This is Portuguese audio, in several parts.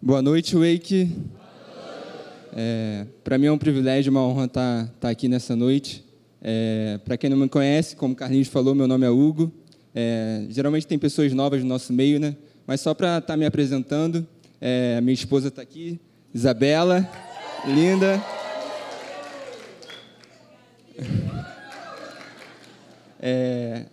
Boa noite, Wake. Para mim é um privilégio, uma honra estar aqui nessa noite. Para quem não me conhece, como o Carlinhos falou, meu nome é Hugo. Geralmente tem pessoas novas no nosso meio, né? Mas só para estar me apresentando, minha esposa está aqui, Isabela, linda.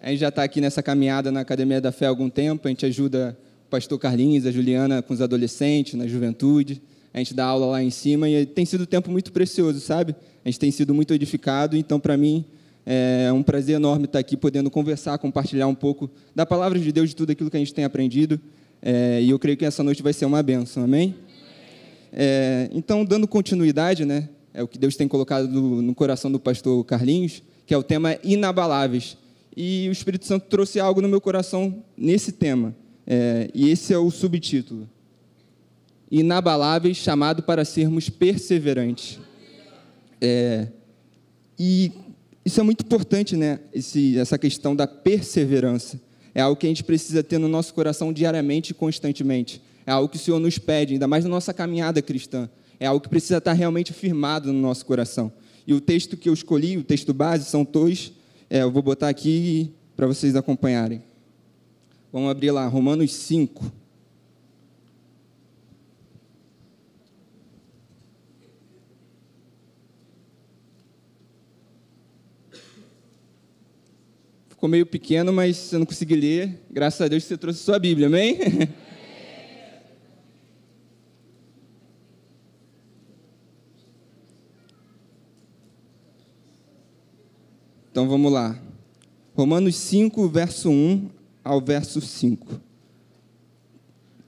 A gente já está aqui nessa caminhada na Academia da Fé há algum tempo, a gente ajuda pastor Carlinhos, a Juliana com os adolescentes, na juventude, a gente dá aula lá em cima e tem sido um tempo muito precioso, sabe? A gente tem sido muito edificado, então para mim é um prazer enorme estar aqui podendo conversar, compartilhar um pouco da palavra de Deus, de tudo aquilo que a gente tem aprendido e eu creio que essa noite vai ser uma bênção, amém? Então, dando continuidade, né, é o que Deus tem colocado no coração do pastor Carlinhos, que é o tema inabaláveis, e o Espírito Santo trouxe algo no meu coração nesse tema. E esse é o subtítulo: inabaláveis, chamado para sermos perseverantes. E isso é muito importante, né? Essa questão da perseverança é algo que a gente precisa ter no nosso coração diariamente e constantemente. É algo que o Senhor nos pede, ainda mais na nossa caminhada cristã. É algo que precisa estar realmente firmado no nosso coração. E o texto que eu escolhi, o texto base, são dois. Eu vou botar aqui para vocês acompanharem. Vamos abrir lá, Romanos 5. Ficou meio pequeno, mas eu não consegui ler. Graças a Deus que você trouxe sua Bíblia, amém? Então vamos lá. Romanos 5, verso 1 ao verso 5.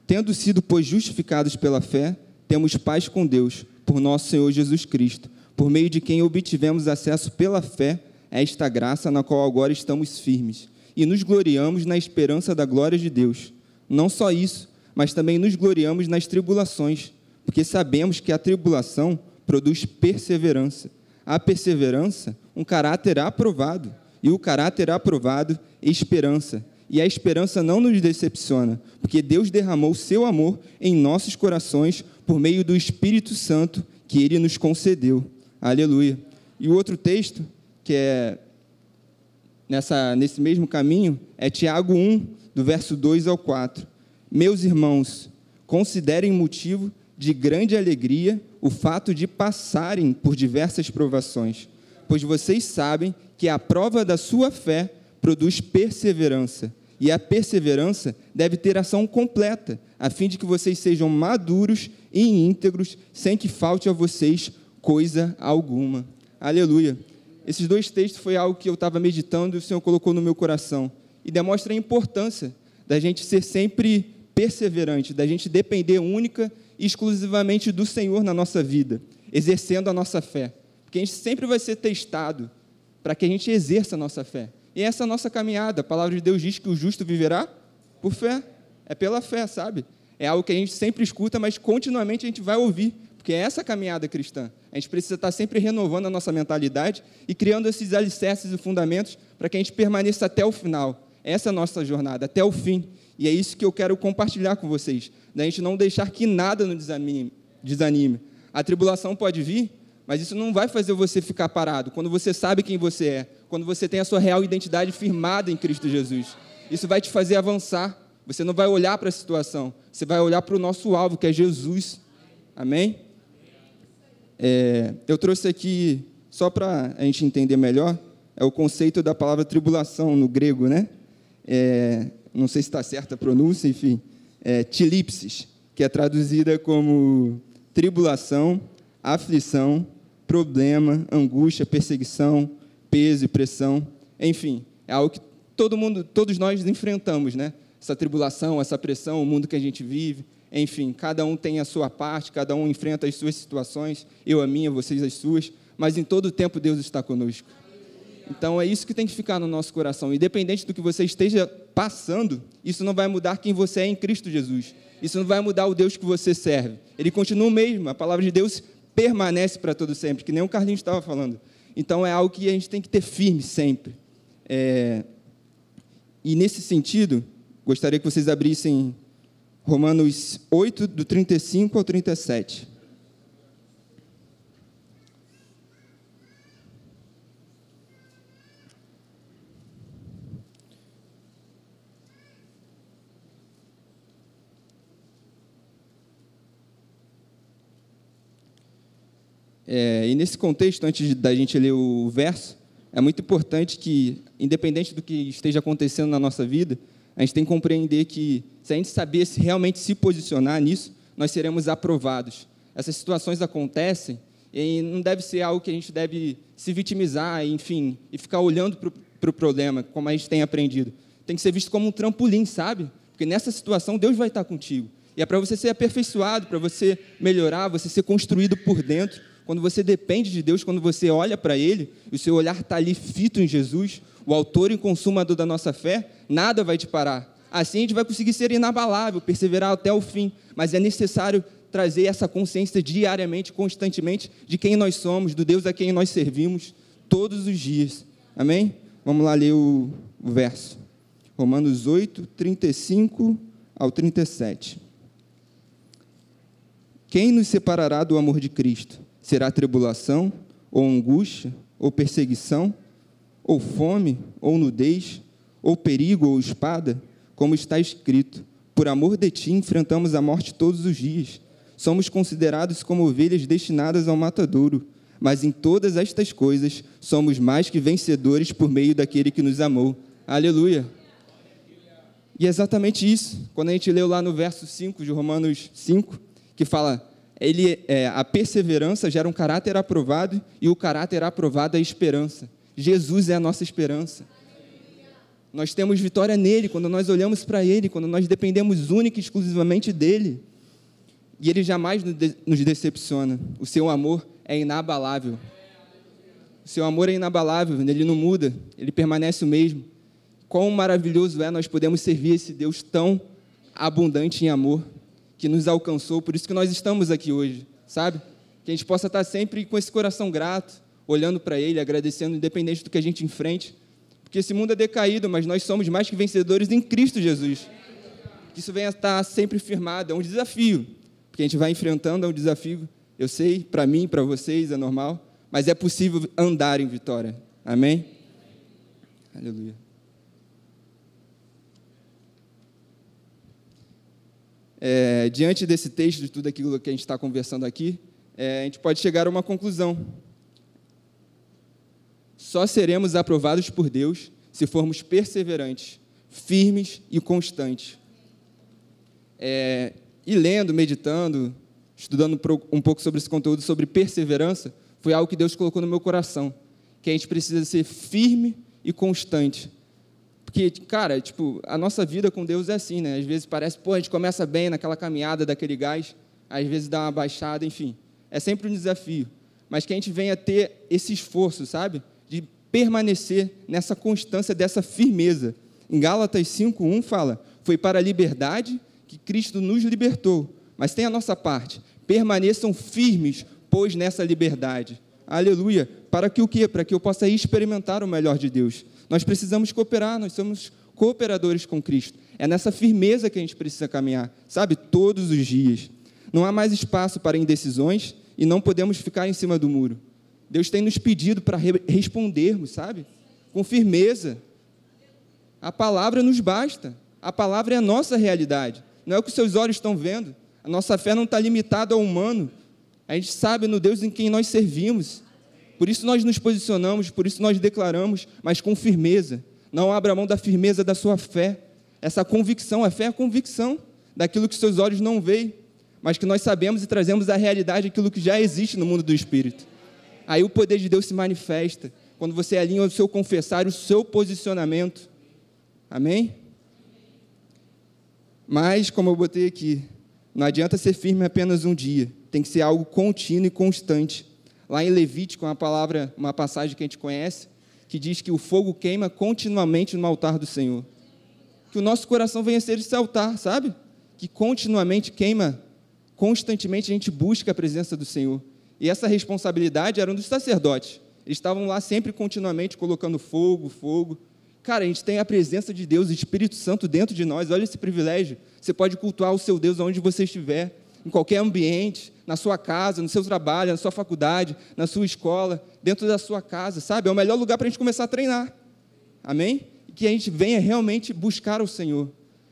Tendo sido, pois, justificados pela fé, temos paz com Deus, por nosso Senhor Jesus Cristo, por meio de quem obtivemos acesso pela fé a esta graça na qual agora estamos firmes, e nos gloriamos na esperança da glória de Deus. Não só isso, mas também nos gloriamos nas tribulações, porque sabemos que a tribulação produz perseverança. A perseverança, um caráter aprovado, e o caráter aprovado, esperança. E a esperança não nos decepciona, porque Deus derramou seu amor em nossos corações por meio do Espírito Santo que Ele nos concedeu. Aleluia. E o outro texto, que é nesse mesmo caminho, é Tiago 1, do verso 2 ao 4. Meus irmãos, considerem motivo de grande alegria o fato de passarem por diversas provações, pois vocês sabem que a prova da sua fé produz perseverança, e a perseverança deve ter ação completa, a fim de que vocês sejam maduros e íntegros, sem que falte a vocês coisa alguma. Aleluia. Esses dois textos foi algo que eu estava meditando e o Senhor colocou no meu coração, e demonstra a importância da gente ser sempre perseverante, da gente depender única e exclusivamente do Senhor na nossa vida, exercendo a nossa fé, porque a gente sempre vai ser testado para que a gente exerça a nossa fé. E essa é a nossa caminhada. A palavra de Deus diz que o justo viverá por fé. É pela fé, sabe? É algo que a gente sempre escuta, mas continuamente a gente vai ouvir, porque é essa a caminhada cristã. A gente precisa estar sempre renovando a nossa mentalidade e criando esses alicerces e fundamentos para que a gente permaneça até o final. Essa é a nossa jornada, até o fim. E é isso que eu quero compartilhar com vocês, da gente não deixar que nada nos desanime. A tribulação pode vir, mas isso não vai fazer você ficar parado. Quando você sabe quem você é, quando você tem a sua real identidade firmada em Cristo Jesus, isso vai te fazer avançar. Você não vai olhar para a situação, você vai olhar para o nosso alvo, que é Jesus. Amém? Eu trouxe aqui, só para a gente entender melhor, é o conceito da palavra tribulação no grego, né? Não sei se está certa a pronúncia, enfim. Tilipsis, que é traduzida como tribulação, aflição, problema, angústia, perseguição, peso e pressão, enfim, é algo que todos nós enfrentamos, né? Essa tribulação, essa pressão, o mundo que a gente vive, enfim, cada um tem a sua parte, cada um enfrenta as suas situações, eu a minha, vocês as suas, mas em todo tempo Deus está conosco. Então é isso que tem que ficar no nosso coração, independente do que você esteja passando, isso não vai mudar quem você é em Cristo Jesus, isso não vai mudar o Deus que você serve, Ele continua o mesmo, a palavra de Deus permanece para todo sempre, que nem o Carlinhos estava falando. Então, é algo que a gente tem que ter firme sempre. E, nesse sentido, gostaria que vocês abrissem Romanos 8, do 35 ao 37. E nesse contexto, antes da gente ler o verso, é muito importante que, independente do que esteja acontecendo na nossa vida, a gente tem que compreender que, se a gente saber realmente se posicionar nisso, nós seremos aprovados. Essas situações acontecem e não deve ser algo que a gente deve se vitimizar, enfim, e ficar olhando para o problema, como a gente tem aprendido. Tem que ser visto como um trampolim, sabe? Porque nessa situação, Deus vai estar contigo. E é para você ser aperfeiçoado, para você melhorar, você ser construído por dentro. Quando você depende de Deus, quando você olha para Ele, o seu olhar está ali fito em Jesus, o autor e consumador da nossa fé, nada vai te parar. Assim a gente vai conseguir ser inabalável, perseverar até o fim, mas é necessário trazer essa consciência diariamente, constantemente, de quem nós somos, do Deus a quem nós servimos, todos os dias. Amém? Vamos lá ler o verso. Romanos 8, 35 ao 37. Quem nos separará do amor de Cristo? Será tribulação, ou angústia, ou perseguição, ou fome, ou nudez, ou perigo, ou espada, como está escrito. Por amor de ti, enfrentamos a morte todos os dias. Somos considerados como ovelhas destinadas ao matadouro. Mas em todas estas coisas, somos mais que vencedores por meio daquele que nos amou. Aleluia! E é exatamente isso. Quando a gente leu lá no verso 5 de Romanos 5, que fala... a perseverança gera um caráter aprovado, e o caráter aprovado é a esperança. Jesus é a nossa esperança. Aleluia. Nós temos vitória nele, quando nós olhamos para ele, quando nós dependemos única e exclusivamente dele. E ele jamais nos decepciona. O seu amor é inabalável. O seu amor é inabalável, ele não muda, ele permanece o mesmo. Quão maravilhoso é nós podemos servir esse Deus tão abundante em amor, que nos alcançou, por isso que nós estamos aqui hoje, sabe? Que a gente possa estar sempre com esse coração grato, olhando para Ele, agradecendo, independente do que a gente enfrente, porque esse mundo é decaído, mas nós somos mais que vencedores em Cristo Jesus. Que isso venha a estar sempre firmado, é um desafio, porque a gente vai enfrentando, é um desafio, eu sei, para mim, para vocês, é normal, mas é possível andar em vitória, amém? Aleluia. Diante desse texto, de tudo aquilo que a gente está conversando aqui, a gente pode chegar a uma conclusão. Só seremos aprovados por Deus se formos perseverantes, firmes e constantes. E lendo, meditando, estudando um pouco sobre esse conteúdo, sobre perseverança, foi algo que Deus colocou no meu coração, que a gente precisa ser firme e constante. Porque, cara, a nossa vida com Deus é assim, né? Às vezes parece, a gente começa bem naquela caminhada, daquele gás, às vezes dá uma baixada, enfim. É sempre um desafio. Mas que a gente venha ter esse esforço, sabe? De permanecer nessa constância, dessa firmeza. Em Gálatas 5:1 fala, foi para a liberdade que Cristo nos libertou. Mas tem a nossa parte. Permaneçam firmes, pois, nessa liberdade. Aleluia. Para que o quê? Para que eu possa experimentar o melhor de Deus. Nós precisamos cooperar, nós somos cooperadores com Cristo. É nessa firmeza que a gente precisa caminhar, sabe? Todos os dias. Não há mais espaço para indecisões e não podemos ficar em cima do muro. Deus tem nos pedido para respondermos, sabe? Com firmeza. A palavra nos basta. A palavra é a nossa realidade. Não é o que os seus olhos estão vendo. A nossa fé não está limitada ao humano. A gente sabe no Deus em quem nós servimos. Por isso nós nos posicionamos, por isso nós declaramos, mas com firmeza. Não abra mão da firmeza da sua fé. Essa convicção, a fé é a convicção daquilo que seus olhos não veem, mas que nós sabemos e trazemos à realidade aquilo que já existe no mundo do Espírito. Aí o poder de Deus se manifesta, quando você alinha o seu confessar, o seu posicionamento. Amém? Mas, como eu botei aqui, não adianta ser firme apenas um dia. Tem que ser algo contínuo e constante. Lá em Levítico, uma passagem que a gente conhece, que diz que o fogo queima continuamente no altar do Senhor. Que o nosso coração venha a ser esse altar, sabe? Que continuamente queima, constantemente a gente busca a presença do Senhor. E essa responsabilidade era um dos sacerdotes. Eles estavam lá sempre continuamente colocando fogo. Cara, a gente tem a presença de Deus, o Espírito Santo dentro de nós. Olha esse privilégio. Você pode cultuar o seu Deus onde você estiver, em qualquer ambiente, na sua casa, no seu trabalho, na sua faculdade, na sua escola, dentro da sua casa, sabe? É o melhor lugar para a gente começar a treinar. Amém? E que a gente venha realmente buscar o Senhor.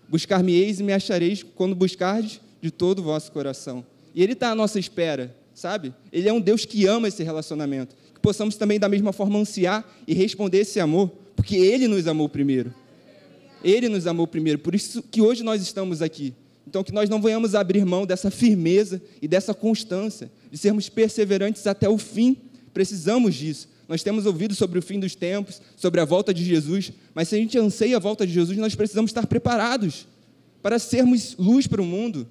Buscar-me-eis e me achareis quando buscardes de todo o vosso coração. E Ele está à nossa espera, sabe? Ele é um Deus que ama esse relacionamento. Que possamos também, da mesma forma, ansiar e responder esse amor, porque Ele nos amou primeiro. Ele nos amou primeiro. Por isso que hoje nós estamos aqui. Então, que nós não venhamos abrir mão dessa firmeza e dessa constância, de sermos perseverantes até o fim. Precisamos disso. Nós temos ouvido sobre o fim dos tempos, sobre a volta de Jesus, mas se a gente anseia a volta de Jesus, nós precisamos estar preparados para sermos luz para o mundo.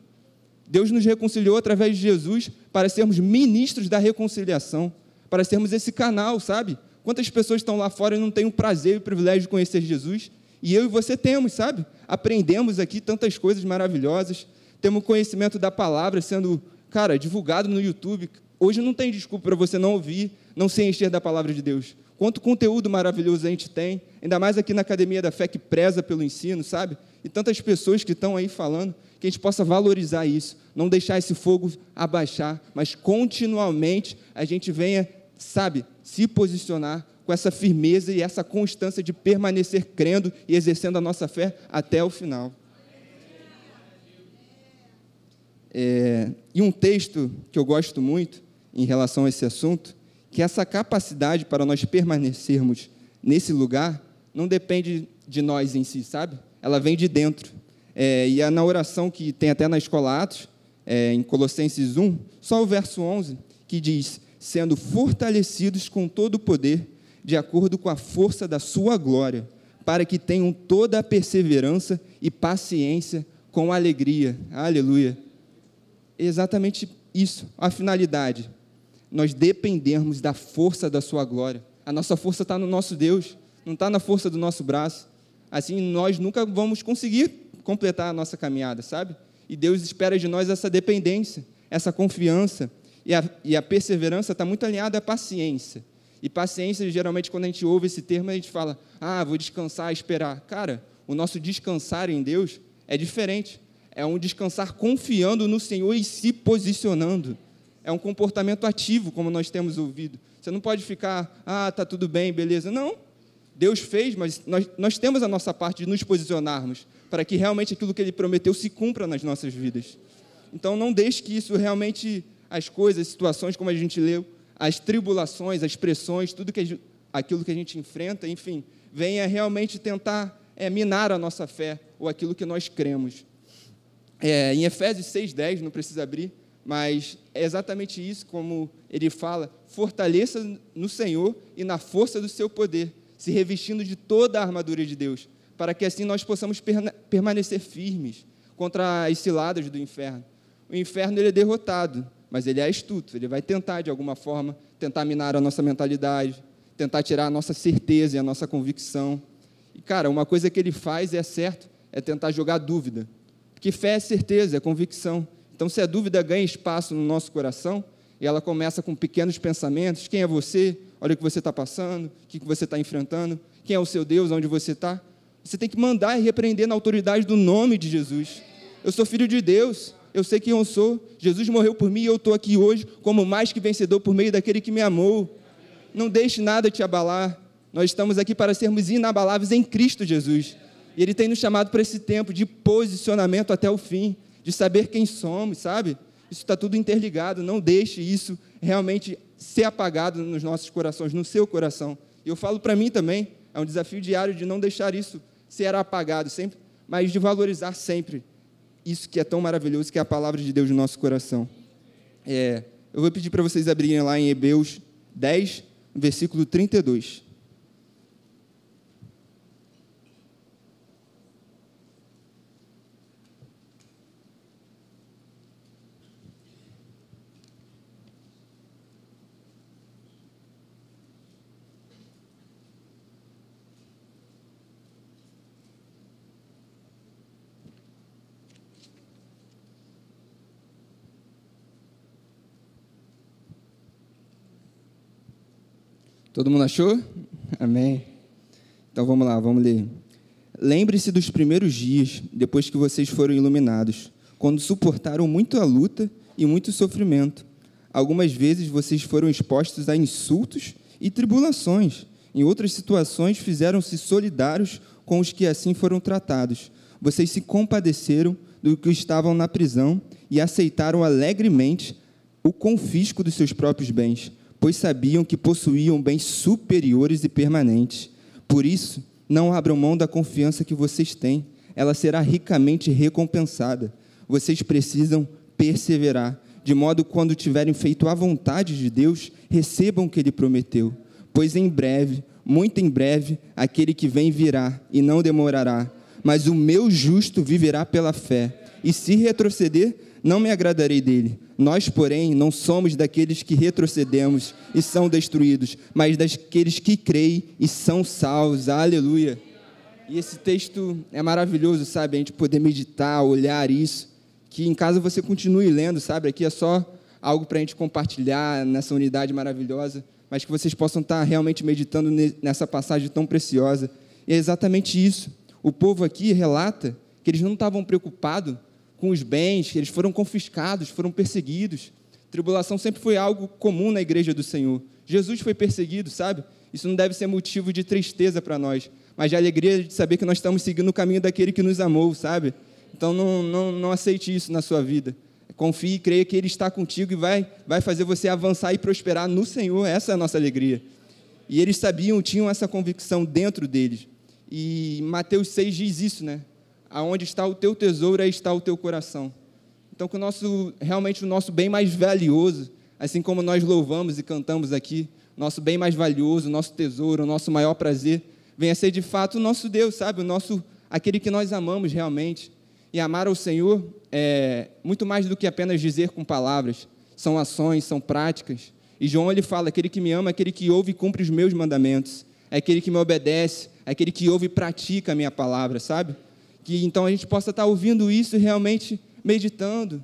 Deus nos reconciliou através de Jesus para sermos ministros da reconciliação, para sermos esse canal, sabe? Quantas pessoas estão lá fora e não têm o prazer e o privilégio de conhecer Jesus? E eu e você temos, sabe? Aprendemos aqui tantas coisas maravilhosas, temos conhecimento da palavra sendo, cara, divulgado no YouTube. Hoje não tem desculpa para você não ouvir, não se encher da palavra de Deus. Quanto conteúdo maravilhoso a gente tem, ainda mais aqui na Academia da Fé, que preza pelo ensino, sabe? E tantas pessoas que estão aí falando, que a gente possa valorizar isso, não deixar esse fogo abaixar, mas continuamente a gente venha, sabe, se posicionar com essa firmeza e essa constância de permanecer crendo e exercendo a nossa fé até o final. E um texto que eu gosto muito em relação a esse assunto, que essa capacidade para nós permanecermos nesse lugar não depende de nós em si, sabe? Ela vem de dentro. E é na oração que tem até na escola Atos, em Colossenses 1, só o verso 11, que diz: sendo fortalecidos com todo o poder, de acordo com a força da sua glória, para que tenham toda a perseverança e paciência com alegria. Aleluia! Exatamente isso, a finalidade. Nós dependermos da força da sua glória. A nossa força está no nosso Deus, não está na força do nosso braço. Assim, nós nunca vamos conseguir completar a nossa caminhada, sabe? E Deus espera de nós essa dependência, essa confiança. E a perseverança está muito alinhada à paciência. E paciência, geralmente, quando a gente ouve esse termo, a gente fala, vou descansar, esperar. Cara, o nosso descansar em Deus é diferente. É um descansar confiando no Senhor e se posicionando. É um comportamento ativo, como nós temos ouvido. Você não pode ficar, tá tudo bem, beleza. Não, Deus fez, mas nós temos a nossa parte de nos posicionarmos para que realmente aquilo que Ele prometeu se cumpra nas nossas vidas. Então, não deixe que isso realmente, as coisas, as situações, como a gente leu, as tribulações, as pressões, tudo aquilo que a gente enfrenta, enfim, venha realmente tentar minar a nossa fé ou aquilo que nós cremos. Em Efésios 6:10, não precisa abrir, mas é exatamente isso, como ele fala: fortaleça no Senhor e na força do seu poder, se revestindo de toda a armadura de Deus, para que assim nós possamos permanecer firmes contra as ciladas do inferno. O inferno, ele é derrotado, mas ele é astuto, ele vai tentar de alguma forma, tentar minar a nossa mentalidade, tentar tirar a nossa certeza e a nossa convicção. E, cara, uma coisa que ele faz é tentar jogar dúvida, porque fé é certeza, é convicção. Então, se a dúvida ganha espaço no nosso coração, e ela começa com pequenos pensamentos: quem é você? Olha o que você está passando, o que você está enfrentando, quem é o seu Deus, onde você está? Você tem que mandar e repreender na autoridade do nome de Jesus. Eu sou filho de Deus, eu sei quem eu sou, Jesus morreu por mim e eu estou aqui hoje como mais que vencedor por meio daquele que me amou. Não deixe nada te abalar, nós estamos aqui para sermos inabaláveis em Cristo Jesus. E Ele tem nos chamado para esse tempo de posicionamento até o fim, de saber quem somos, sabe? Isso está tudo interligado, não deixe isso realmente ser apagado nos nossos corações, no seu coração. E eu falo para mim também, é um desafio diário de não deixar isso ser apagado sempre, mas de valorizar sempre isso que é tão maravilhoso, que é a palavra de Deus no nosso coração. Eu vou pedir para vocês abrirem lá em Hebreus 10, versículo 32. Todo mundo achou? Amém. Então vamos lá, vamos ler. Lembre-se dos primeiros dias, depois que vocês foram iluminados, quando suportaram muita luta e muito sofrimento. Algumas vezes vocês foram expostos a insultos e tribulações. Em outras situações, fizeram-se solidários com os que assim foram tratados. Vocês se compadeceram do que estavam na prisão e aceitaram alegremente o confisco dos seus próprios bens, pois sabiam que possuíam bens superiores e permanentes. Por isso, não abram mão da confiança que vocês têm. Ela será ricamente recompensada. Vocês precisam perseverar, de modo que, quando tiverem feito a vontade de Deus, recebam o que Ele prometeu. Pois em breve, muito em breve, aquele que vem virá e não demorará. Mas o meu justo viverá pela fé. E se retroceder, não me agradarei dele. Nós, porém, não somos daqueles que retrocedemos e são destruídos, mas daqueles que creem e são salvos. Aleluia! E esse texto é maravilhoso, sabe? A gente poder meditar, olhar isso, que em casa você continue lendo, sabe? Aqui é só algo para a gente compartilhar nessa unidade maravilhosa, mas que vocês possam estar realmente meditando nessa passagem tão preciosa. E é exatamente isso. O povo aqui relata que eles não estavam preocupados com os bens, eles foram confiscados, foram perseguidos. Tribulação sempre foi algo comum na igreja do Senhor. Jesus foi perseguido, sabe? Isso não deve ser motivo de tristeza para nós, mas de alegria de saber que nós estamos seguindo o caminho daquele que nos amou, sabe? Então, não aceite isso na sua vida. Confie e creia que Ele está contigo e vai fazer você avançar e prosperar no Senhor. Essa é a nossa alegria. E eles sabiam, tinham essa convicção dentro deles. E Mateus 6 diz isso, né? Aonde está o teu tesouro, aí está o teu coração. Então, que o nosso bem mais valioso, assim como nós louvamos e cantamos aqui, nosso bem mais valioso, nosso tesouro, o nosso maior prazer, venha ser de fato o nosso Deus, sabe? Aquele que nós amamos realmente. E amar ao Senhor é muito mais do que apenas dizer com palavras. São ações, são práticas. E João, ele fala, aquele que me ama, aquele que ouve e cumpre os meus mandamentos. É aquele que me obedece, é aquele que ouve e pratica a minha palavra, sabe? Que então a gente possa estar ouvindo isso e realmente meditando,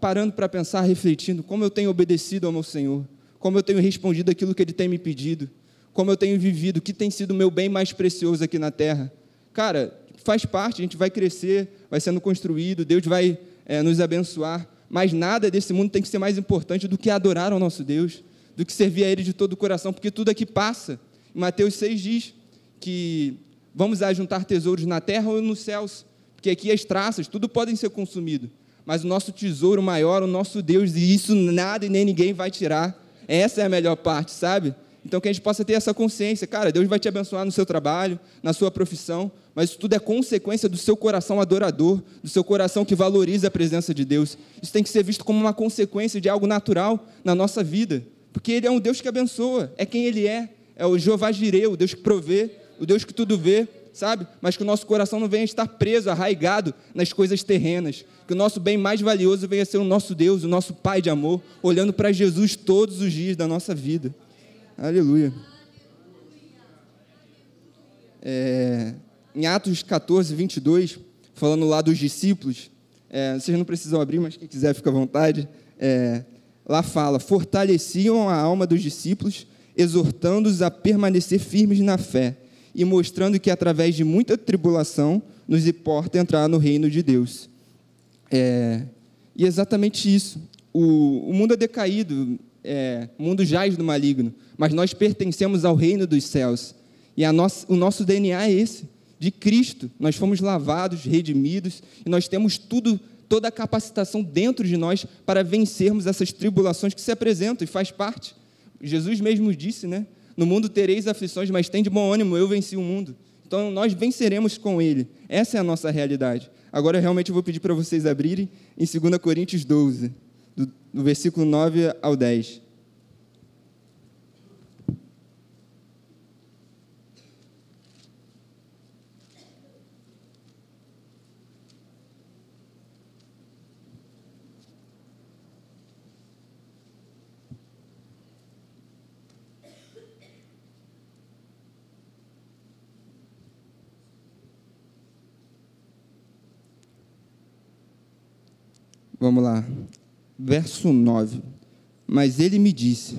parando para pensar, refletindo, como eu tenho obedecido ao meu Senhor, como eu tenho respondido aquilo que Ele tem me pedido, como eu tenho vivido, o que tem sido o meu bem mais precioso aqui na terra. Cara, faz parte, a gente vai crescer, vai sendo construído, Deus vai nos abençoar, mas nada desse mundo tem que ser mais importante do que adorar ao nosso Deus, do que servir a Ele de todo o coração, porque tudo aqui passa. Mateus 6 diz que vamos ajuntar tesouros na terra ou nos céus, porque aqui as traças, tudo podem ser consumido, mas o nosso tesouro maior, o nosso Deus, e isso nada e nem ninguém vai tirar. Essa é a melhor parte, sabe? Então que a gente possa ter essa consciência, cara, Deus vai te abençoar no seu trabalho, na sua profissão, mas isso tudo é consequência do seu coração adorador, do seu coração que valoriza a presença de Deus. Isso tem que ser visto como uma consequência de algo natural na nossa vida, porque Ele é um Deus que abençoa, é quem Ele é, é o Jeová Jireh, o Deus que provê, o Deus que tudo vê, sabe? Mas que o nosso coração não venha estar preso, arraigado nas coisas terrenas. Que o nosso bem mais valioso venha ser o nosso Deus, o nosso Pai de amor, olhando para Jesus todos os dias da nossa vida. Aleluia. Em Atos 14, 22, falando lá dos discípulos, vocês não precisam abrir, mas quem quiser fica à vontade. Lá fala, fortaleciam a alma dos discípulos, exortando-os a permanecer firmes na fé e mostrando que, através de muita tribulação, nos importa entrar no reino de Deus. E exatamente isso. O mundo é decaído, o mundo jaz do maligno, mas nós pertencemos ao reino dos céus. E o nosso DNA é esse, de Cristo. Nós fomos lavados, redimidos, e nós temos toda a capacitação dentro de nós para vencermos essas tribulações que se apresentam e faz parte. Jesus mesmo disse, né? No mundo tereis aflições, mas tende bom ânimo, eu venci o mundo. Então, nós venceremos com Ele. Essa é a nossa realidade. Agora, eu realmente vou pedir para vocês abrirem em 2 Coríntios 12, do versículo 9 ao 10. Vamos lá, verso 9, mas ele me disse,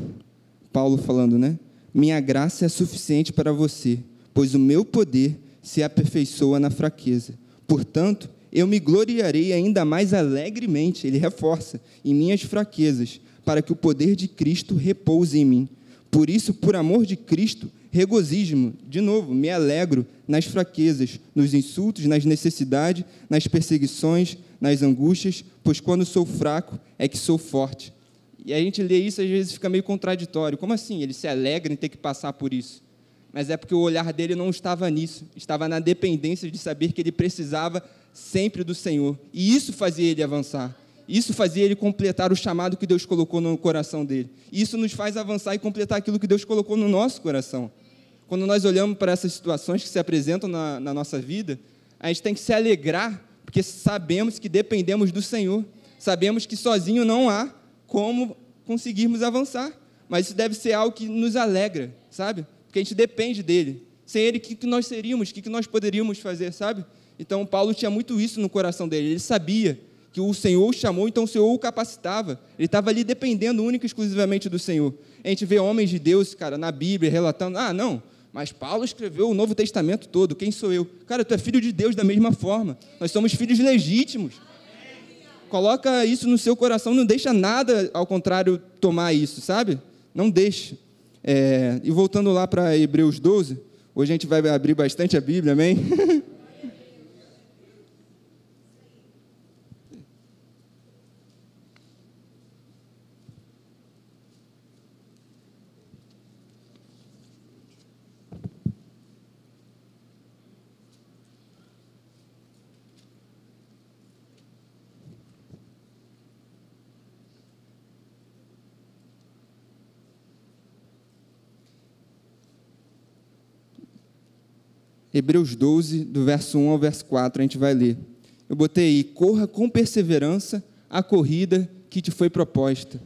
Paulo falando, né? Minha graça é suficiente para você, pois o meu poder se aperfeiçoa na fraqueza. Portanto, eu me gloriarei ainda mais alegremente, ele reforça, em minhas fraquezas, para que o poder de Cristo repouse em mim. Por isso, por amor de Cristo, regozijo-me, de novo, me alegro nas fraquezas, nos insultos, nas necessidades, nas perseguições, nas angústias, pois quando sou fraco é que sou forte. E a gente lê isso, às vezes fica meio contraditório. Como assim? Ele se alegra em ter que passar por isso. Mas é porque o olhar dele não estava nisso, estava na dependência de saber que ele precisava sempre do Senhor. E isso fazia ele avançar. Isso fazia ele completar o chamado que Deus colocou no coração dele. Isso nos faz avançar e completar aquilo que Deus colocou no nosso coração. Quando nós olhamos para essas situações que se apresentam na nossa vida, a gente tem que se alegrar, porque sabemos que dependemos do Senhor. Sabemos que sozinho não há como conseguirmos avançar. Mas isso deve ser algo que nos alegra, sabe? Porque a gente depende dele. Sem ele, o que nós seríamos? O que nós poderíamos fazer, sabe? Então, Paulo tinha muito isso no coração dele. Ele sabia que o Senhor o chamou, então o Senhor o capacitava. Ele estava ali dependendo única e exclusivamente do Senhor. A gente vê homens de Deus, cara, na Bíblia, relatando, não, mas Paulo escreveu o Novo Testamento todo, quem sou eu? Cara, tu é filho de Deus da mesma forma. Nós somos filhos legítimos. Coloca isso no seu coração, não deixa nada, ao contrário, tomar isso, sabe? Não deixa. E voltando lá para Hebreus 12, hoje a gente vai abrir bastante a Bíblia, amém? Hebreus 12, do verso 1 ao verso 4, a gente vai ler. Eu botei aí, corra com perseverança a corrida que te foi proposta.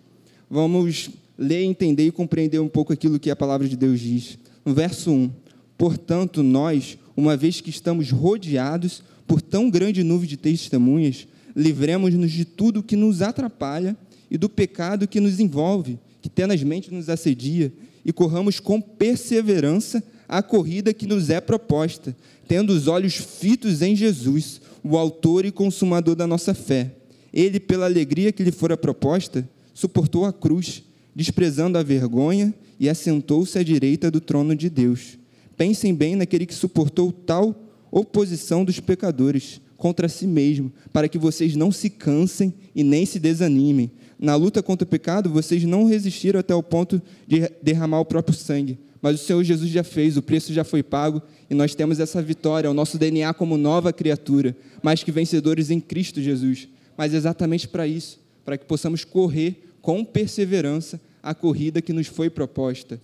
Vamos ler, entender e compreender um pouco aquilo que a palavra de Deus diz. No verso 1, portanto, nós, uma vez que estamos rodeados por tão grande nuvem de testemunhas, livremos-nos de tudo que nos atrapalha e do pecado que nos envolve, que tenazmente nos assedia, e corramos com perseverança a corrida que nos é proposta, tendo os olhos fitos em Jesus, o autor e consumador da nossa fé. Ele, pela alegria que lhe fora proposta, suportou a cruz, desprezando a vergonha, e assentou-se à direita do trono de Deus. Pensem bem naquele que suportou tal oposição dos pecadores contra si mesmo, para que vocês não se cansem e nem se desanimem. Na luta contra o pecado, vocês não resistiram até o ponto de derramar o próprio sangue. Mas o Senhor Jesus já fez, o preço já foi pago, e nós temos essa vitória, o nosso DNA como nova criatura, mais que vencedores em Cristo Jesus. Mas exatamente para isso, para que possamos correr com perseverança a corrida que nos foi proposta.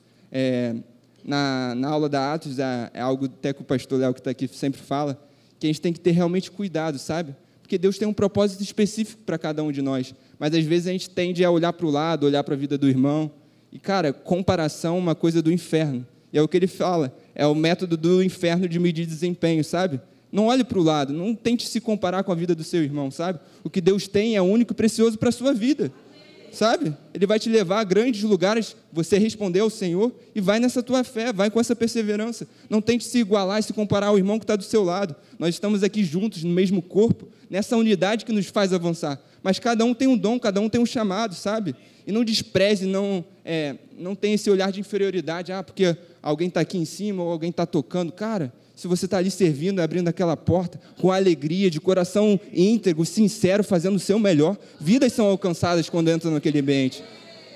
Na aula da Atos, é algo até que o pastor Léo, que está aqui, sempre fala, que a gente tem que ter realmente cuidado, sabe? Porque Deus tem um propósito específico para cada um de nós, mas às vezes a gente tende a olhar para o lado, olhar para a vida do irmão. E, cara, comparação é uma coisa do inferno. E é o que ele fala, é o método do inferno de medir desempenho, sabe? Não olhe para o lado, não tente se comparar com a vida do seu irmão, sabe? O que Deus tem é único e precioso para a sua vida, sabe? Ele vai te levar a grandes lugares, você responder ao Senhor e vai nessa tua fé, vai com essa perseverança. Não tente se igualar e se comparar ao irmão que está do seu lado. Nós estamos aqui juntos, no mesmo corpo, nessa unidade que nos faz avançar. Mas cada um tem um dom, cada um tem um chamado, sabe? E não despreze, não tenha esse olhar de inferioridade, porque alguém está aqui em cima ou alguém está tocando. Cara, se você está ali servindo, abrindo aquela porta, com alegria, de coração íntegro, sincero, fazendo o seu melhor, vidas são alcançadas quando entram naquele ambiente.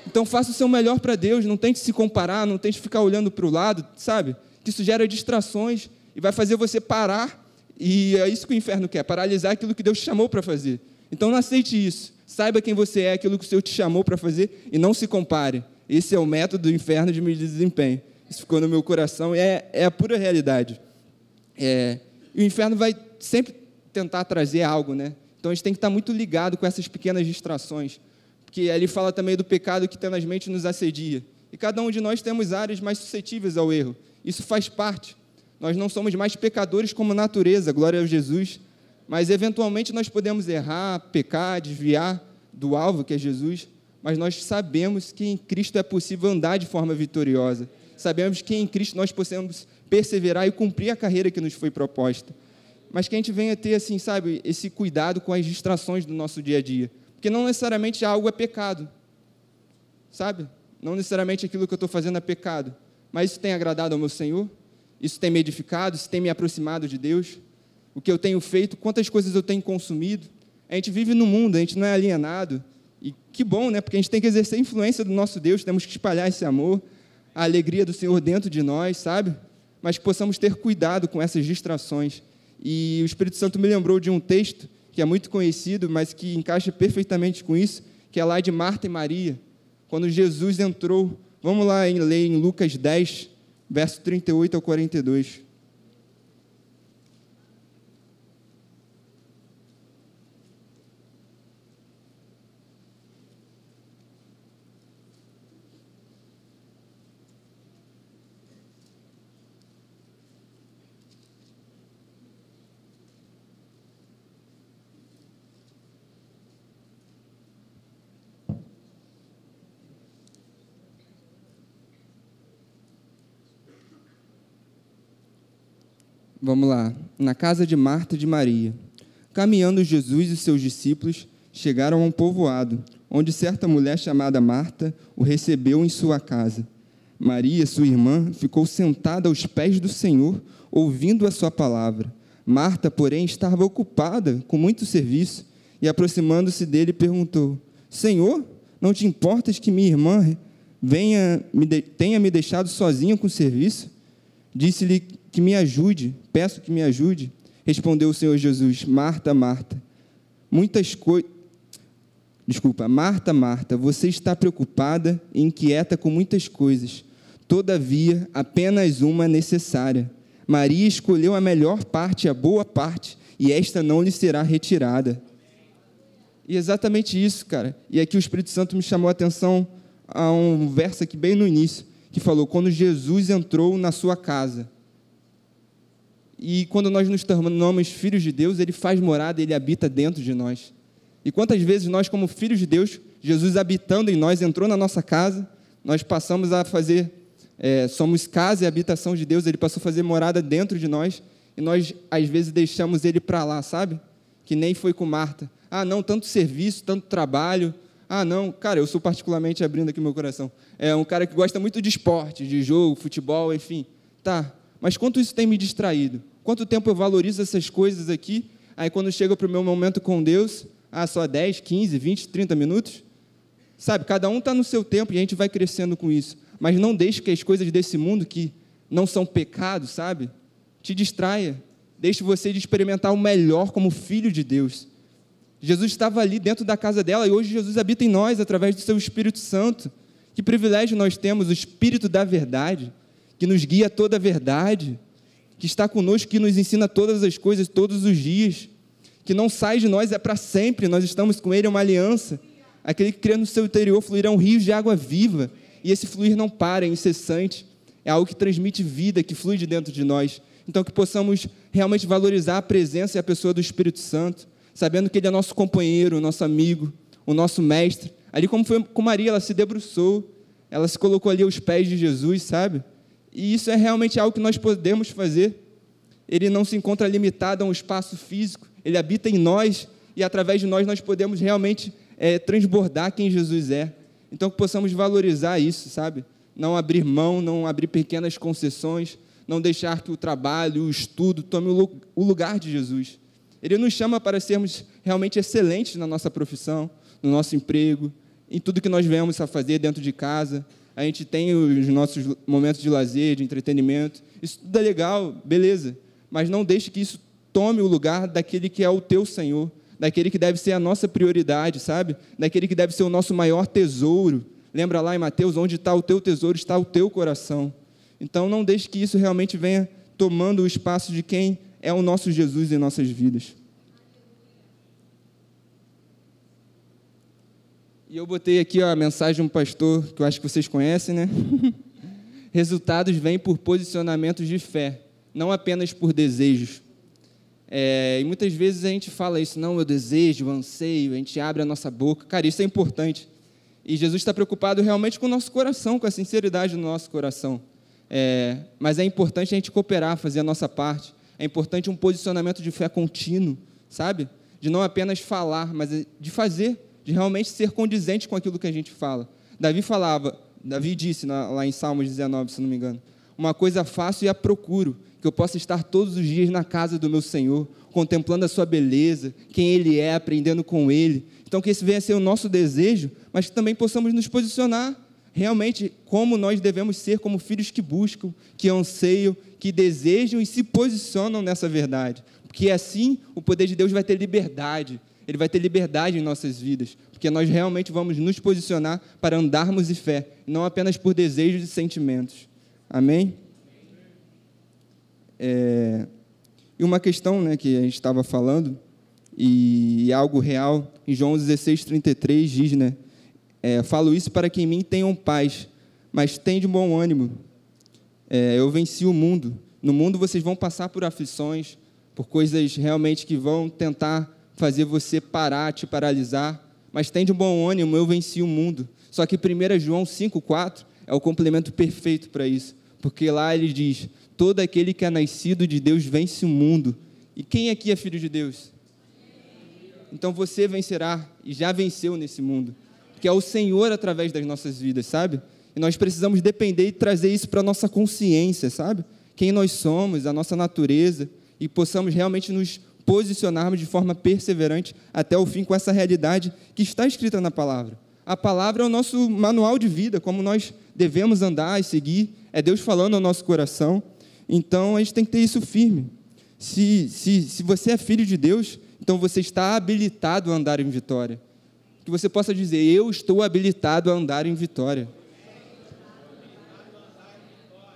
Então, faça o seu melhor para Deus, não tente se comparar, não tente ficar olhando para o lado, sabe? Que isso gera distrações e vai fazer você parar, e é isso que o inferno quer, paralisar aquilo que Deus te chamou para fazer. Então, não aceite isso. Saiba quem você é, aquilo que o Senhor te chamou para fazer e não se compare. Esse é o método do inferno de medir desempenho. Isso ficou no meu coração e é a pura realidade. E o inferno vai sempre tentar trazer algo, né? Então, a gente tem que estar muito ligado com essas pequenas distrações, porque ali fala também do pecado que tenazmente nos assedia. E cada um de nós temos áreas mais suscetíveis ao erro. Isso faz parte. Nós não somos mais pecadores como natureza, glória a Jesus. Mas, eventualmente, nós podemos errar, pecar, desviar do alvo, que é Jesus, mas nós sabemos que em Cristo é possível andar de forma vitoriosa. Sabemos que em Cristo nós podemos perseverar e cumprir a carreira que nos foi proposta. Mas que a gente venha ter, assim, sabe, esse cuidado com as distrações do nosso dia a dia. Porque não necessariamente algo é pecado, sabe? Não necessariamente aquilo que eu estou fazendo é pecado. Mas isso tem agradado ao meu Senhor? Isso tem me edificado? Isso tem me aproximado de Deus? O que eu tenho feito? Quantas coisas eu tenho consumido? A gente vive no mundo, a gente não é alienado. E que bom, né? Porque a gente tem que exercer a influência do nosso Deus, temos que espalhar esse amor, a alegria do Senhor dentro de nós, sabe? Mas que possamos ter cuidado com essas distrações. E o Espírito Santo me lembrou de um texto que é muito conhecido, mas que encaixa perfeitamente com isso, que é lá de Marta e Maria, quando Jesus entrou. Vamos lá ler em Lucas 10, verso 38 ao 42. Vamos lá. Na casa de Marta e de Maria. Caminhando Jesus e seus discípulos, chegaram a um povoado, onde certa mulher chamada Marta o recebeu em sua casa. Maria, sua irmã, ficou sentada aos pés do Senhor, ouvindo a sua palavra. Marta, porém, estava ocupada com muito serviço e, aproximando-se dele, perguntou: Senhor, não te importas que minha irmã tenha me deixado sozinha com o serviço? Disse-lhe: que me ajude, peço que me ajude. Respondeu o Senhor Jesus: Marta, Marta, Marta, Marta, você está preocupada e inquieta com muitas coisas. Todavia, apenas uma é necessária. Maria escolheu a melhor parte, a boa parte, e esta não lhe será retirada. E exatamente isso, cara. E aqui o Espírito Santo me chamou a atenção a um verso aqui bem no início, que falou: quando Jesus entrou na sua casa. E quando nós nos tornamos filhos de Deus, Ele faz morada, Ele habita dentro de nós. E quantas vezes nós, como filhos de Deus, Jesus habitando em nós, entrou na nossa casa, nós passamos a fazer, somos casa e habitação de Deus, Ele passou a fazer morada dentro de nós, e nós, às vezes, deixamos Ele para lá, sabe? Que nem foi com Marta. Ah, não, tanto serviço, tanto trabalho. Ah, não, cara, eu sou particularmente, abrindo aqui meu coração, é um cara que gosta muito de esporte, de jogo, futebol, enfim. Tá, mas quanto isso tem me distraído? Quanto tempo eu valorizo essas coisas aqui? Aí, quando chega para o meu momento com Deus, só 10, 15, 20, 30 minutos? Sabe, cada um está no seu tempo e a gente vai crescendo com isso. Mas não deixe que as coisas desse mundo, que não são pecado, sabe, te distraia. Deixe você de experimentar o melhor como filho de Deus. Jesus estava ali dentro da casa dela e hoje Jesus habita em nós através do seu Espírito Santo. Que privilégio nós temos, o Espírito da verdade, que nos guia a toda a verdade, que está conosco, que nos ensina todas as coisas, todos os dias, que não sai de nós, é para sempre, nós estamos com Ele, é uma aliança. Aquele que crê no seu interior fluirão rios de água viva, e esse fluir não para, é incessante, é algo que transmite vida, que flui de dentro de nós. Então, que possamos realmente valorizar a presença e a pessoa do Espírito Santo, sabendo que Ele é nosso companheiro, nosso amigo, o nosso mestre. Ali, como foi com Maria, ela se debruçou, ela se colocou ali aos pés de Jesus, sabe? E isso é realmente algo que nós podemos fazer. Ele não se encontra limitado a um espaço físico, Ele habita em nós, e através de nós, nós podemos realmente transbordar quem Jesus é. Então, que possamos valorizar isso, sabe? Não abrir mão, não abrir pequenas concessões, não deixar que o trabalho, o estudo, tome o lugar de Jesus. Ele nos chama para sermos realmente excelentes na nossa profissão, no nosso emprego, em tudo que nós venhamos a fazer dentro de casa. A gente tem os nossos momentos de lazer, de entretenimento. Isso tudo é legal, beleza. Mas não deixe que isso tome o lugar daquele que é o teu Senhor, daquele que deve ser a nossa prioridade, sabe? Daquele que deve ser o nosso maior tesouro. Lembra lá em Mateus, onde está o teu tesouro, está o teu coração. Então, não deixe que isso realmente venha tomando o espaço de quem é o nosso Jesus em nossas vidas. E eu botei aqui a mensagem de um pastor, que eu acho que vocês conhecem, né? Resultados vêm por posicionamentos de fé, não apenas por desejos. E muitas vezes a gente fala isso, não, eu desejo, eu anseio, a gente abre a nossa boca. Cara, isso é importante. E Jesus está preocupado realmente com o nosso coração, com a sinceridade do nosso coração. Mas é importante a gente cooperar, fazer a nossa parte. É importante um posicionamento de fé contínuo, sabe? De não apenas falar, mas de fazer, de realmente ser condizente com aquilo que a gente fala. Davi disse lá em Salmos 19, se não me engano, uma coisa faço e a procuro, que eu possa estar todos os dias na casa do meu Senhor, contemplando a sua beleza, quem Ele é, aprendendo com Ele. Então, que esse venha a ser o nosso desejo, mas que também possamos nos posicionar realmente como nós devemos ser, como filhos que buscam, que anseiam, que desejam e se posicionam nessa verdade. Porque assim o poder de Deus vai ter liberdade, Ele vai ter liberdade em nossas vidas, porque nós realmente vamos nos posicionar para andarmos em fé, não apenas por desejos e sentimentos. Amém? E uma questão, né, que a gente estava falando, e algo real, em João 16:33 diz, né, falo isso para que em mim tenham paz, mas tenham de bom ânimo. Eu venci o mundo. No mundo vocês vão passar por aflições, por coisas realmente que vão tentar fazer você parar, te paralisar, mas tenham de bom ânimo, eu venci o mundo. Só que 1 João 5,4 é o complemento perfeito para isso, porque lá ele diz, todo aquele que é nascido de Deus vence o mundo. E quem aqui é filho de Deus? Então você vencerá, e já venceu nesse mundo, que é o Senhor através das nossas vidas, sabe? E nós precisamos depender e trazer isso para a nossa consciência, sabe? Quem nós somos, a nossa natureza, e possamos realmente nos posicionarmos de forma perseverante até o fim com essa realidade que está escrita na palavra. A palavra é o nosso manual de vida, como nós devemos andar e seguir, é Deus falando ao nosso coração. Então, a gente tem que ter isso firme. Se você é filho de Deus, então você está habilitado a andar em vitória. Que você possa dizer, eu estou habilitado a andar em vitória.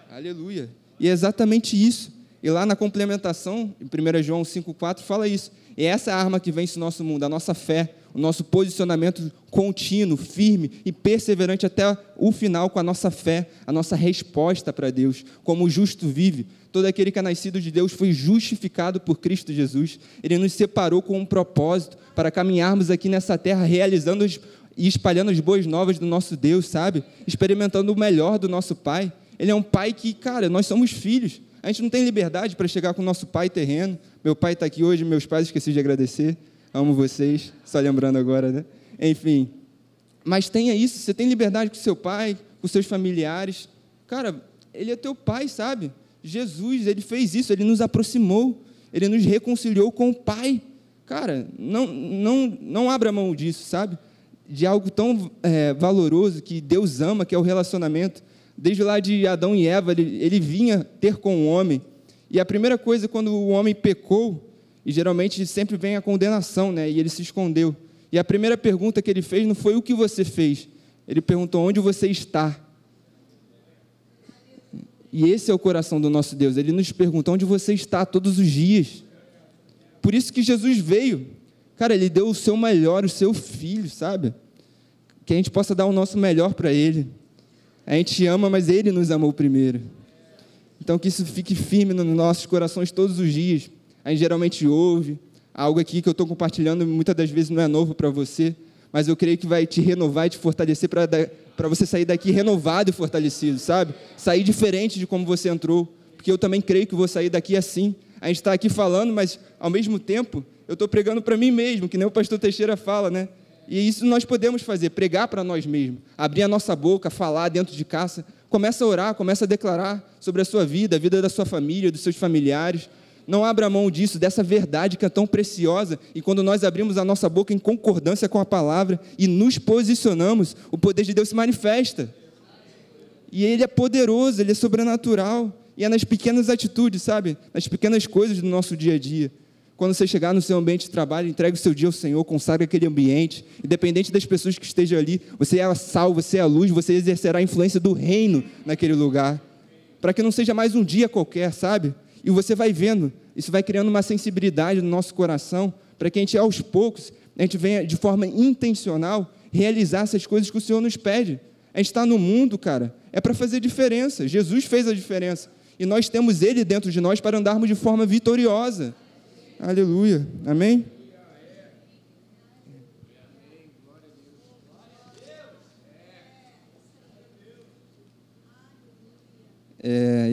Aleluia. E é exatamente isso. E lá na complementação, em 1 João 5,4, fala isso. E essa é a arma que vence o nosso mundo, a nossa fé, o nosso posicionamento contínuo, firme e perseverante até o final com a nossa fé, a nossa resposta para Deus, como o justo vive. Todo aquele que é nascido de Deus foi justificado por Cristo Jesus. Ele nos separou com um propósito para caminharmos aqui nessa terra, realizando e espalhando as boas novas do nosso Deus, sabe? Experimentando o melhor do nosso Pai. Ele é um Pai que, cara, nós somos filhos. A gente não tem liberdade para chegar com o nosso pai terreno. Meu pai está aqui hoje, meus pais, esqueci de agradecer. Amo vocês, só lembrando agora, né? Enfim, mas tenha isso, você tem liberdade com seu pai, com seus familiares. Cara, ele é teu pai, sabe? Jesus, ele fez isso, ele nos aproximou, ele nos reconciliou com o Pai. Cara, não abra mão disso, sabe? De algo tão valoroso que Deus ama, que é o relacionamento. Desde lá de Adão e Eva, ele vinha ter com o homem. E a primeira coisa, quando o homem pecou, e geralmente sempre vem a condenação, né? E ele se escondeu. E a primeira pergunta que ele fez não foi o que você fez. Ele perguntou onde você está. E esse é o coração do nosso Deus. Ele nos pergunta onde você está todos os dias. Por isso que Jesus veio. Cara, ele deu o seu melhor, o seu filho, sabe? Que a gente possa dar o nosso melhor para ele. A gente ama, mas Ele nos amou primeiro. Então, que isso fique firme nos nossos corações todos os dias. A gente geralmente ouve algo aqui que eu estou compartilhando, muitas das vezes não é novo para você, mas eu creio que vai te renovar e te fortalecer para você sair daqui renovado e fortalecido, sabe? Sair diferente de como você entrou, porque eu também creio que vou sair daqui assim. A gente está aqui falando, mas, ao mesmo tempo, eu estou pregando para mim mesmo, que nem o pastor Teixeira fala, né? E isso nós podemos fazer, pregar para nós mesmos, abrir a nossa boca, falar dentro de casa. Começa a orar, começa a declarar sobre a sua vida, a vida da sua família, dos seus familiares. Não abra mão disso, dessa verdade que é tão preciosa. E quando nós abrimos a nossa boca em concordância com a palavra e nos posicionamos, o poder de Deus se manifesta. E Ele é poderoso, Ele é sobrenatural. E é nas pequenas atitudes, sabe? Nas pequenas coisas do nosso dia a dia. Quando você chegar no seu ambiente de trabalho, entregue o seu dia ao Senhor, consagra aquele ambiente. Independente das pessoas que estejam ali, você é a sal, você é a luz, você exercerá a influência do reino naquele lugar. Para que não seja mais um dia qualquer, sabe? E você vai vendo, isso vai criando uma sensibilidade no nosso coração, para que a gente, aos poucos, a gente venha de forma intencional realizar essas coisas que o Senhor nos pede. A gente está no mundo, cara, é para fazer diferença. Jesus fez a diferença. E nós temos Ele dentro de nós para andarmos de forma vitoriosa. Aleluia. Amém?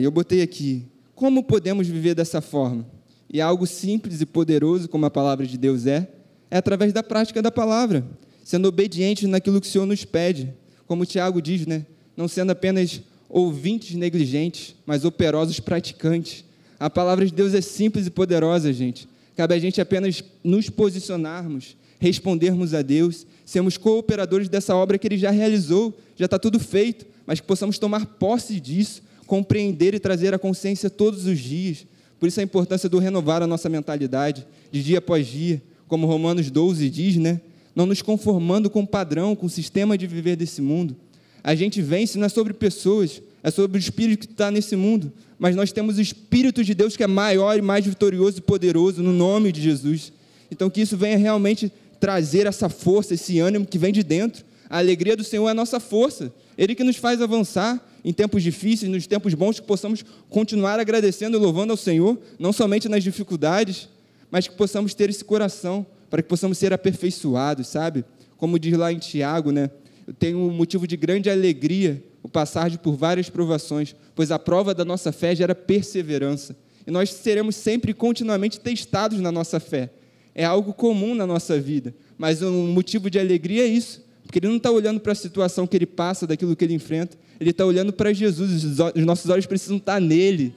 eu botei aqui, como podemos viver dessa forma? E algo simples e poderoso, como a palavra de Deus é através da prática da palavra, sendo obedientes naquilo que o Senhor nos pede, como o Tiago diz, né? Não sendo apenas ouvintes negligentes, mas operosos praticantes. A palavra de Deus é simples e poderosa, gente. Cabe a gente apenas nos posicionarmos, respondermos a Deus, sermos cooperadores dessa obra que Ele já realizou, já está tudo feito, mas que possamos tomar posse disso, compreender e trazer a consciência todos os dias. Por isso a importância do renovar a nossa mentalidade, de dia após dia, como Romanos 12 diz, né? Não nos conformando com o padrão, com o sistema de viver desse mundo. A gente vence não é sobre pessoas, é sobre o Espírito que está nesse mundo, mas nós temos o Espírito de Deus que é maior e mais vitorioso e poderoso, no nome de Jesus. Então que isso venha realmente trazer essa força, esse ânimo que vem de dentro. A alegria do Senhor é a nossa força, Ele que nos faz avançar em tempos difíceis, nos tempos bons, que possamos continuar agradecendo e louvando ao Senhor, não somente nas dificuldades, mas que possamos ter esse coração, para que possamos ser aperfeiçoados, sabe? Como diz lá em Tiago, né? Eu tenho um motivo de grande alegria o passar por várias provações, pois a prova da nossa fé gera perseverança. E nós seremos sempre continuamente testados na nossa fé. É algo comum na nossa vida, mas um motivo de alegria é isso, porque ele não está olhando para a situação que ele passa, daquilo que ele enfrenta, ele está olhando para Jesus, os nossos olhos precisam estar nele,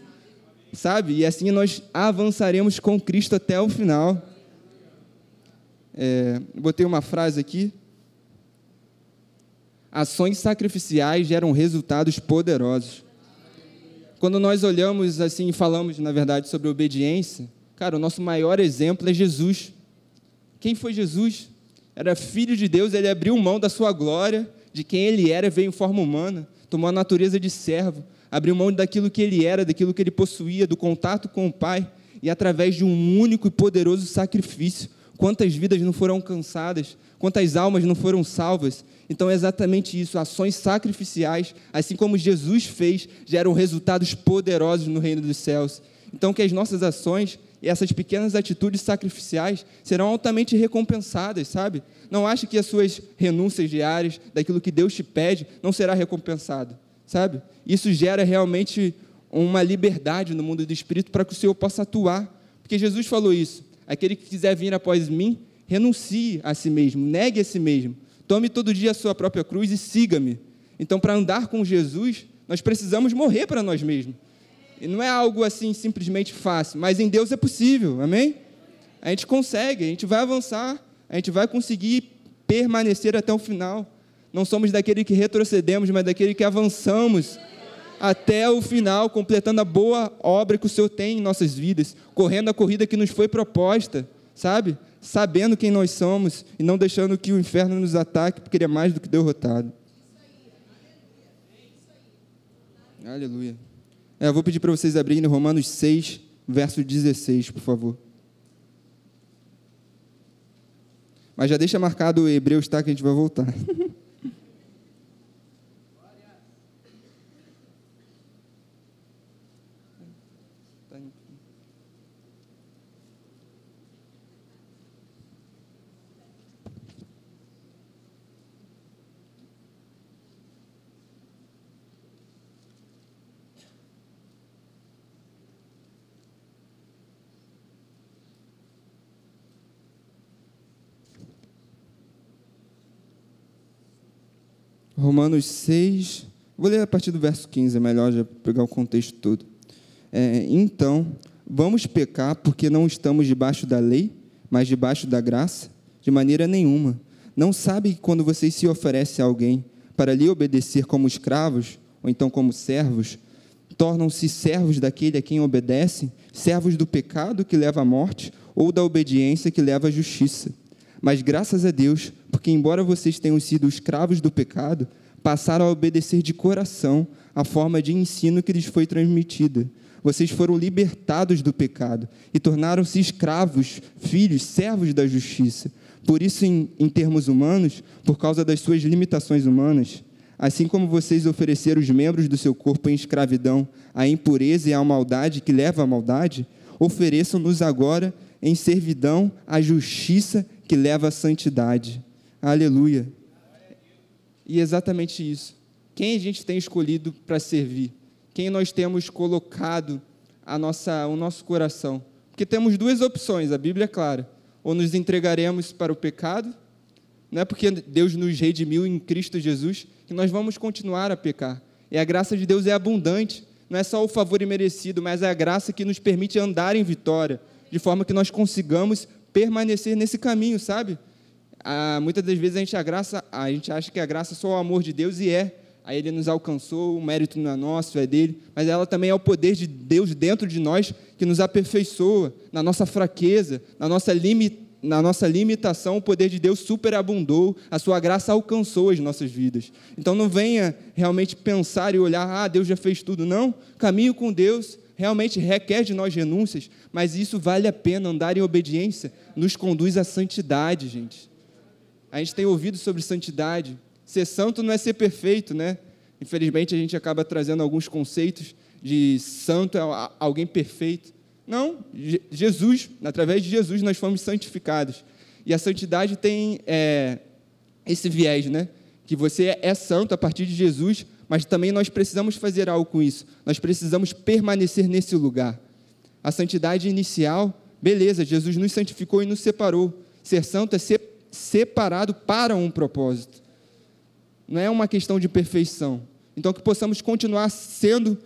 sabe? E assim nós avançaremos com Cristo até o final. Botei uma frase aqui. Ações sacrificiais geram resultados poderosos. Quando nós olhamos assim e falamos, na verdade, sobre obediência, cara, o nosso maior exemplo é Jesus. Quem foi Jesus? Era filho de Deus, ele abriu mão da sua glória, de quem ele era, veio em forma humana, tomou a natureza de servo, abriu mão daquilo que ele era, daquilo que ele possuía, do contato com o Pai, e através de um único e poderoso sacrifício, quantas vidas não foram alcançadas, quantas almas não foram salvas. Então é exatamente isso, ações sacrificiais, assim como Jesus fez, geram resultados poderosos no reino dos céus. Então que as nossas ações e essas pequenas atitudes sacrificiais serão altamente recompensadas, sabe? Não ache que as suas renúncias diárias, daquilo que Deus te pede, não será recompensado, sabe? Isso gera realmente uma liberdade no mundo do Espírito para que o Senhor possa atuar, porque Jesus falou isso, aquele que quiser vir após mim, renuncie a si mesmo, negue a si mesmo, tome todo dia a sua própria cruz e siga-me. Então, para andar com Jesus, nós precisamos morrer para nós mesmos. E não é algo assim simplesmente fácil, mas em Deus é possível, amém? A gente consegue, a gente vai avançar, a gente vai conseguir permanecer até o final. Não somos daquele que retrocedemos, mas daquele que avançamos até o final, completando a boa obra que o Senhor tem em nossas vidas, correndo a corrida que nos foi proposta, sabe? Sabendo quem nós somos e não deixando que o inferno nos ataque, porque ele é mais do que derrotado. Aleluia. Eu vou pedir para vocês abrirem Romanos 6, verso 16, por favor. Mas já deixa marcado o Hebreus, tá? Que a gente vai voltar. Romanos 6, vou ler a partir do verso 15, é melhor já pegar o contexto todo. Então, vamos pecar porque não estamos debaixo da lei, mas debaixo da graça? De maneira nenhuma. Não sabe que quando vocês se oferecem a alguém para lhe obedecer como escravos, ou então como servos, tornam-se servos daquele a quem obedecem, servos do pecado que leva à morte, ou da obediência que leva à justiça. Mas graças a Deus, porque embora vocês tenham sido escravos do pecado, passaram a obedecer de coração a forma de ensino que lhes foi transmitida. Vocês foram libertados do pecado e tornaram-se escravos, filhos, servos da justiça. Por isso, em termos humanos, por causa das suas limitações humanas, assim como vocês ofereceram os membros do seu corpo em escravidão à impureza e à maldade que leva à maldade, ofereçam-nos agora em servidão à justiça que leva à santidade. Aleluia. E exatamente isso. Quem a gente tem escolhido para servir? quem nós temos colocado o nosso coração. Porque temos duas opções, a Bíblia é clara. Ou nos entregaremos para o pecado, não é porque Deus nos redimiu em Cristo Jesus que nós vamos continuar a pecar. E a graça de Deus é abundante, não é só o favor imerecido, mas é a graça que nos permite andar em vitória, de forma que nós consigamos permanecer nesse caminho, sabe? Muitas das vezes a gente acha que a graça é só o amor de Deus, e é. Aí Ele nos alcançou, o mérito não é nosso, é dele, mas ela também é o poder de Deus dentro de nós que nos aperfeiçoa na nossa fraqueza, na nossa limitação. O poder de Deus superabundou, a sua graça alcançou as nossas vidas. Então não venha realmente pensar e olhar, Deus já fez tudo. Não, caminho com Deus realmente requer de nós renúncias, mas isso vale a pena. Andar em obediência nos conduz à santidade, gente. A gente tem ouvido sobre santidade. Ser santo não é ser perfeito, né? Infelizmente, a gente acaba trazendo alguns conceitos de santo, alguém perfeito. Não, Jesus, através de Jesus, nós fomos santificados. E a santidade tem esse viés, né? Que você é santo a partir de Jesus, mas também nós precisamos fazer algo com isso. Nós precisamos permanecer nesse lugar. A santidade inicial, beleza, Jesus nos santificou e nos separou. Ser santo é ser separado para um propósito. Não é uma questão de perfeição. Então, que possamos continuar sendo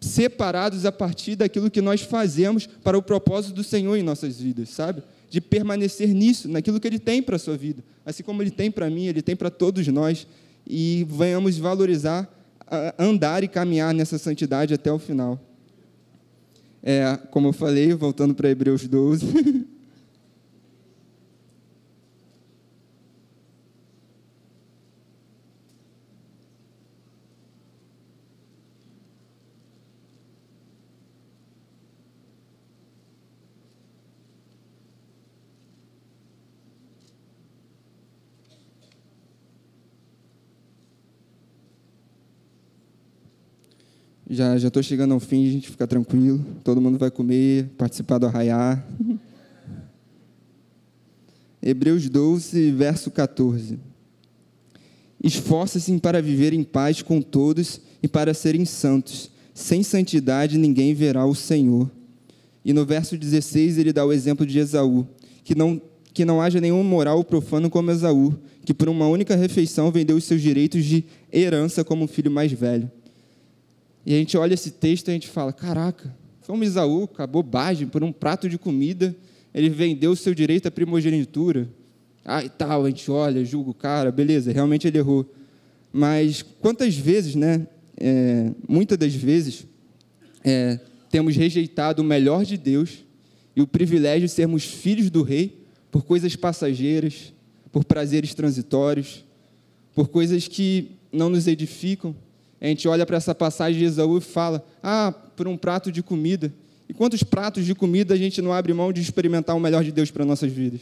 separados a partir daquilo que nós fazemos para o propósito do Senhor em nossas vidas, sabe? De permanecer nisso, naquilo que Ele tem para a sua vida. Assim como Ele tem para mim, Ele tem para todos nós. E venhamos valorizar, andar e caminhar nessa santidade até o final. Como eu falei, voltando para Hebreus 12... Já estou chegando ao fim, a gente fica tranquilo. Todo mundo vai comer, participar do arraiar. Hebreus 12, verso 14. Esforça-se para viver em paz com todos e para serem santos. Sem santidade ninguém verá o Senhor. E no verso 16 ele dá o exemplo de Esaú. Que não haja nenhum moral profano como Esaú, que por uma única refeição vendeu os seus direitos de herança como filho mais velho. E a gente olha esse texto e a gente fala, caraca, foi um Esaú, com a bobagem, por um prato de comida, ele vendeu o seu direito à primogenitura. A gente olha, julga o cara, beleza, realmente ele errou. Mas quantas vezes, né? Muitas das vezes, temos rejeitado o melhor de Deus e o privilégio de sermos filhos do rei por coisas passageiras, por prazeres transitórios, por coisas que não nos edificam. A gente olha para essa passagem de Esaú e fala, por um prato de comida. E quantos pratos de comida a gente não abre mão de experimentar o melhor de Deus para nossas vidas?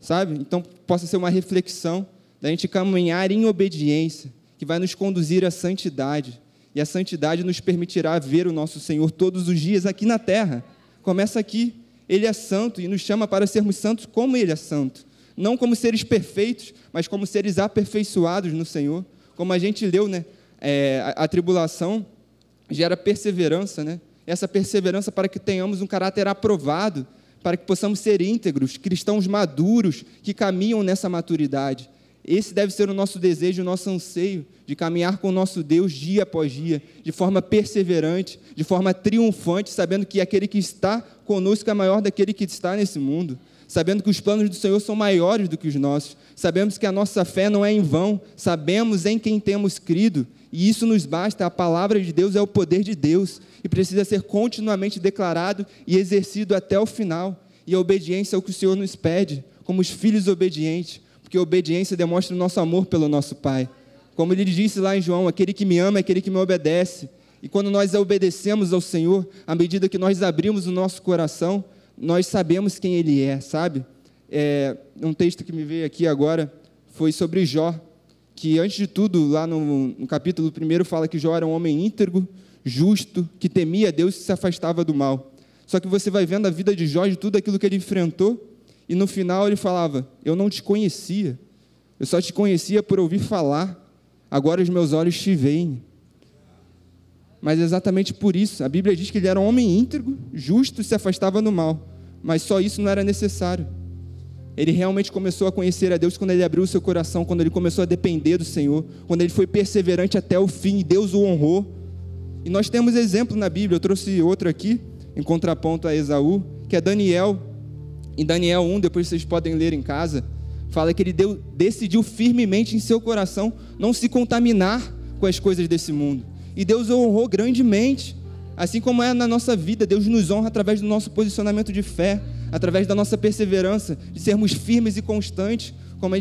Sabe? Então, possa ser uma reflexão da gente caminhar em obediência, que vai nos conduzir à santidade. E a santidade nos permitirá ver o nosso Senhor todos os dias aqui na terra. Começa aqui. Ele é santo e nos chama para sermos santos como Ele é santo. Não como seres perfeitos, mas como seres aperfeiçoados no Senhor. Como a gente leu, né? A tribulação gera perseverança, né? Essa perseverança para que tenhamos um caráter aprovado, para que possamos ser íntegros, cristãos maduros, que caminham nessa maturidade. Esse deve ser o nosso desejo, o nosso anseio, de caminhar com o nosso Deus dia após dia, de forma perseverante, de forma triunfante, sabendo que aquele que está conosco é maior daquele que está nesse mundo, sabendo que os planos do Senhor são maiores do que os nossos, sabemos que a nossa fé não é em vão, sabemos em quem temos crido, e isso nos basta. A palavra de Deus é o poder de Deus, e precisa ser continuamente declarado e exercido até o final. E a obediência é o que o Senhor nos pede, como os filhos obedientes, porque a obediência demonstra o nosso amor pelo nosso Pai. Como Ele disse lá em João, aquele que me ama é aquele que me obedece. E quando nós obedecemos ao Senhor, à medida que nós abrimos o nosso coração, nós sabemos quem Ele é, sabe? Um texto que me veio aqui agora foi sobre Jó, que antes de tudo, lá no capítulo 1, fala que Jó era um homem íntegro, justo, que temia Deus e se afastava do mal. Só que você vai vendo a vida de Jó, de tudo aquilo que ele enfrentou, e no final ele falava, eu não te conhecia, eu só te conhecia por ouvir falar, agora os meus olhos te veem. Mas exatamente por isso, a Bíblia diz que ele era um homem íntegro, justo e se afastava do mal. Mas só isso não era necessário. Ele realmente começou a conhecer a Deus quando ele abriu o seu coração, quando ele começou a depender do Senhor, quando ele foi perseverante até o fim, e Deus o honrou. E nós temos exemplo na Bíblia, eu trouxe outro aqui, em contraponto a Esaú, que é Daniel. Em Daniel 1, depois vocês podem ler em casa, fala que ele decidiu firmemente em seu coração não se contaminar com as coisas desse mundo. E Deus o honrou grandemente. Assim como é na nossa vida, Deus nos honra através do nosso posicionamento de fé, através da nossa perseverança, de sermos firmes e constantes, como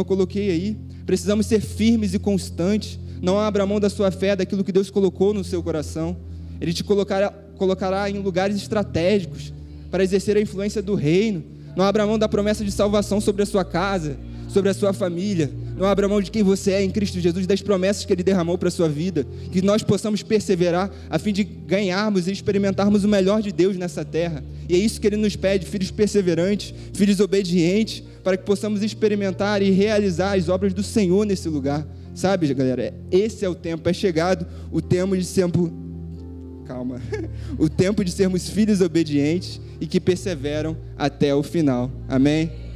eu coloquei aí. Precisamos ser firmes e constantes. Não abra mão da sua fé, daquilo que Deus colocou no seu coração. Ele te colocará em lugares estratégicos para exercer a influência do reino. Não abra mão da promessa de salvação sobre a sua casa, sobre a sua família. Não abra mão de quem você é em Cristo Jesus, das promessas que Ele derramou para a sua vida, que nós possamos perseverar a fim de ganharmos e experimentarmos o melhor de Deus nessa terra. E é isso que Ele nos pede, filhos perseverantes, filhos obedientes, para que possamos experimentar e realizar as obras do Senhor nesse lugar. Sabe, galera, esse é o tempo, é chegado o tempo de sermos... Calma. O tempo de sermos filhos obedientes e que perseveram até o final. Amém?